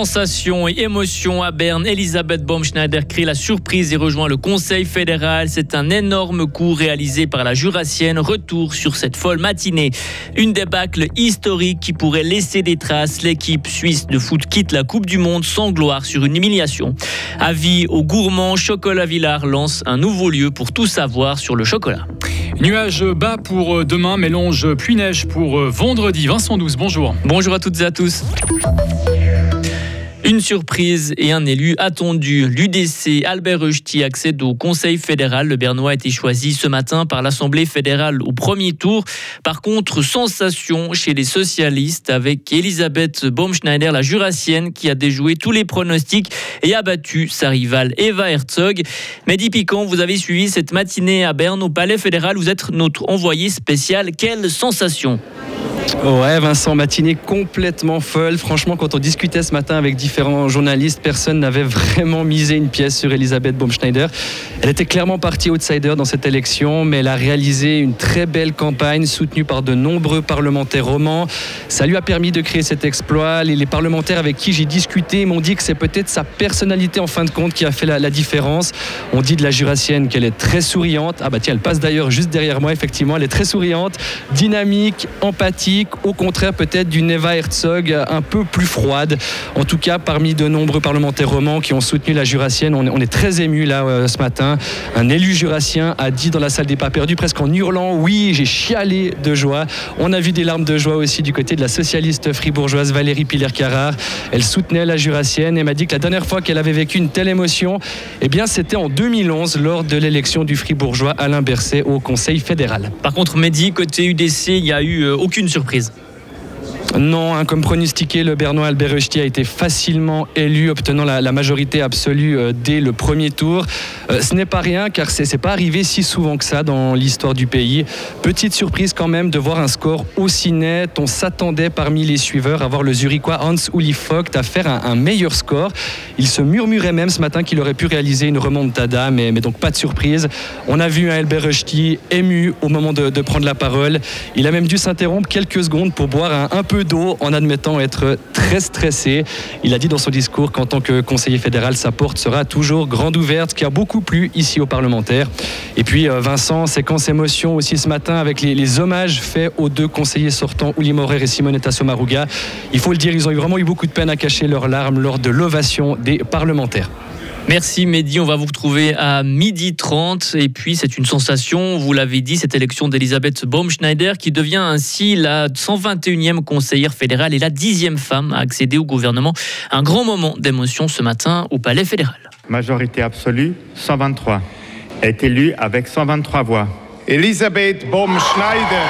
Sensation et émotion à Berne, Elisabeth Baume-Schneider crée la surprise et rejoint le Conseil fédéral. C'est un énorme coup réalisé par la Jurassienne. Retour sur cette folle matinée. Une débâcle historique qui pourrait laisser des traces. L'équipe suisse de foot quitte la Coupe du Monde sans gloire sur une humiliation. Avis aux gourmands, Chocolat Villars lance un nouveau lieu pour tout savoir sur le chocolat. Nuages bas pour demain, mélange pluie-neige pour vendredi. Vincent Douce, bonjour. Bonjour à toutes et à tous. Une surprise et un élu attendu. L'UDC Albert Rösti accède au Conseil fédéral. Le Bernois a été choisi ce matin par l'Assemblée fédérale au premier tour. Par contre, sensation chez les socialistes avec Elisabeth Baume-Schneider, la Jurassienne, qui a déjoué tous les pronostics et a battu sa rivale Eva Herzog. Mehdi Piquan, vous avez suivi cette matinée à Berne au Palais fédéral. Vous êtes notre envoyé spécial. Quelle sensation! Ouais Vincent, matinée complètement folle. Franchement, quand on discutait ce matin avec différents journalistes, personne n'avait vraiment misé une pièce sur Elisabeth Baume-Schneider. Elle était clairement partie outsider dans cette élection, mais elle a réalisé une très belle campagne soutenue par de nombreux parlementaires romans. Ça lui a permis de créer cet exploit. Les parlementaires avec qui j'ai discuté m'ont dit que c'est peut-être sa personnalité en fin de compte qui a fait la différence. On dit de la Jurassienne qu'elle est très souriante. Ah bah tiens, elle passe d'ailleurs juste derrière moi, effectivement. Elle est très souriante, dynamique, empathique. Au contraire peut-être d'une Eva Herzog un peu plus froide. En tout cas, parmi de nombreux parlementaires romans qui ont soutenu la Jurassienne, on est très ému là ce matin. Un élu jurassien a dit dans la salle des pas perdus, presque en hurlant, oui, j'ai chialé de joie. On a vu des larmes de joie aussi du côté de la socialiste fribourgeoise Valérie Piller-Carrard. Elle soutenait la Jurassienne et m'a dit que la dernière fois qu'elle avait vécu une telle émotion, eh bien c'était en 2011 lors de l'élection du fribourgeois Alain Berset au Conseil fédéral. Par contre, Mehdi, côté UDC, il n'y a eu aucune surprise. Non, hein, comme pronostiqué, le Bernois Albert Rösti a été facilement élu, obtenant la majorité absolue dès le premier tour. Ce n'est pas rien, car c'est pas arrivé si souvent que ça dans l'histoire du pays. Petite surprise quand même de voir un score aussi net. On s'attendait parmi les suiveurs à voir le Zurichois Hans-Ueli Vogt à faire un meilleur score. Il se murmurait même ce matin qu'il aurait pu réaliser une remontada, mais donc pas de surprise. On a vu un Albert Rösti ému au moment de prendre la parole. Il a même dû s'interrompre quelques secondes pour boire un peu d'eau en admettant être très stressé. Il a dit dans son discours qu'en tant que conseiller fédéral, sa porte sera toujours grande ouverte, qui a beaucoup plu ici aux parlementaires. Et puis Vincent, séquence émotion aussi ce matin avec les hommages faits aux deux conseillers sortants, Ueli Maurer et Simonetta Sommaruga. Il faut le dire, ils ont vraiment eu beaucoup de peine à cacher leurs larmes lors de l'ovation des parlementaires. Merci Mehdi, on va vous retrouver à 12h30 et puis c'est une sensation, vous l'avez dit, cette élection d'Elisabeth Baume-Schneider qui devient ainsi la 121e conseillère fédérale et la 10e femme à accéder au gouvernement. Un grand moment d'émotion ce matin au Palais fédéral. Majorité absolue, 123, est élue avec 123 voix. Elisabeth Baume-Schneider.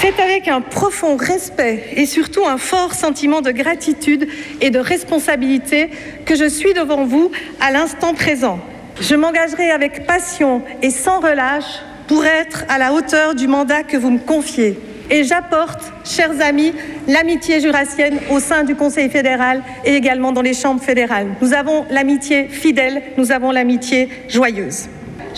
C'est avec un profond respect et surtout un fort sentiment de gratitude et de responsabilité que je suis devant vous à l'instant présent. Je m'engagerai avec passion et sans relâche pour être à la hauteur du mandat que vous me confiez. Et j'apporte, chers amis, l'amitié jurassienne au sein du Conseil fédéral et également dans les chambres fédérales. Nous avons l'amitié fidèle, nous avons l'amitié joyeuse.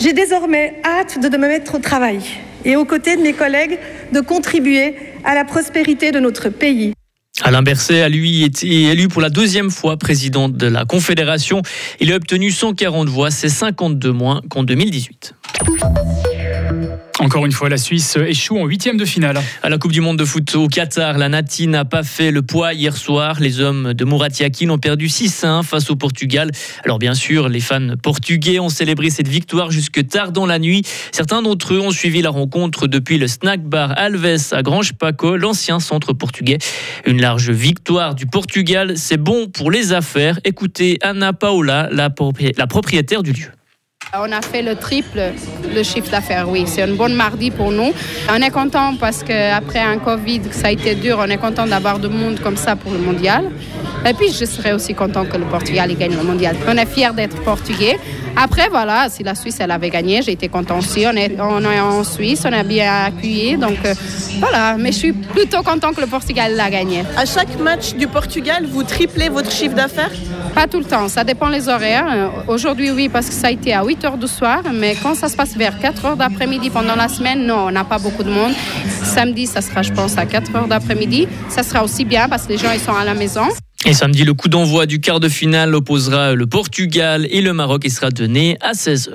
J'ai désormais hâte de me mettre au travail et aux côtés de mes collègues, de contribuer à la prospérité de notre pays. Alain Berset a lui été élu pour la 2e fois président de la Confédération. Il a obtenu 140 voix, c'est 52 moins qu'en 2018. Encore une fois, la Suisse échoue en 8e de finale. À la Coupe du Monde de foot au Qatar, la Nati n'a pas fait le poids hier soir. Les hommes de Murat Yakin ont perdu 6-1 face au Portugal. Alors bien sûr, les fans portugais ont célébré cette victoire jusque tard dans la nuit. Certains d'entre eux ont suivi la rencontre depuis le snack bar Alves à Grange Paco, l'ancien centre portugais. Une large victoire du Portugal, c'est bon pour les affaires. Écoutez Ana Paula, la propriétaire du lieu. On a fait le triple, le chiffre d'affaires, oui. C'est un bon mardi pour nous. On est content parce qu'après un Covid, ça a été dur. On est content d'avoir du monde comme ça pour le mondial. Et puis, je serais aussi content que le Portugal gagne le mondial. On est fiers d'être portugais. Après, voilà, si la Suisse, elle avait gagné, j'ai été content aussi. On est en Suisse, on est bien accueillis. Donc, voilà. Mais je suis plutôt content que le Portugal l'a gagné. À chaque match du Portugal, vous triplez votre chiffre d'affaires? Pas tout le temps. Ça dépend les horaires. Aujourd'hui, oui, parce que ça a été à 8h du soir. Mais quand ça se passe vers 4h d'après-midi pendant la semaine, non, on n'a pas beaucoup de monde. Samedi, ça sera, je pense, à 4h d'après-midi. Ça sera aussi bien parce que les gens, ils sont à la maison. Et samedi, le coup d'envoi du quart de finale opposera le Portugal et le Maroc et sera donné à 16h.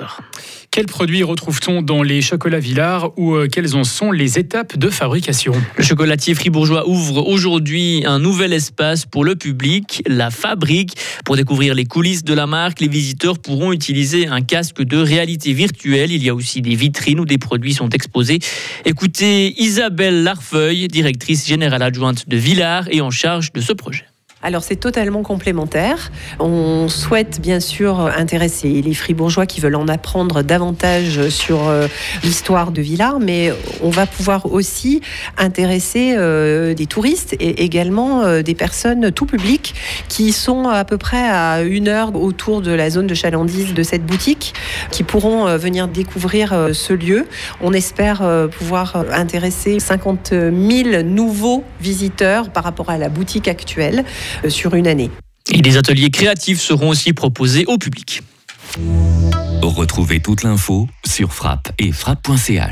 Quels produits retrouve-t-on dans les chocolats Villars ou quelles en sont les étapes de fabrication? Le chocolatier fribourgeois ouvre aujourd'hui un nouvel espace pour le public, la fabrique. Pour découvrir les coulisses de la marque, les visiteurs pourront utiliser un casque de réalité virtuelle. Il y a aussi des vitrines où des produits sont exposés. Écoutez Isabelle Larfeuil, directrice générale adjointe de Villars et en charge de ce projet. Alors c'est totalement complémentaire. On souhaite bien sûr intéresser les fribourgeois qui veulent en apprendre davantage sur l'histoire de Villars, mais on va pouvoir aussi intéresser des touristes et également des personnes tout public qui sont à peu près à une heure autour de la zone de chalandise de cette boutique, qui pourront venir découvrir ce lieu. On espère pouvoir intéresser 50 000 nouveaux visiteurs par rapport à la boutique actuelle sur une année. Et des ateliers créatifs seront aussi proposés au public. Retrouvez toute l'info sur frappe et frappe.ch.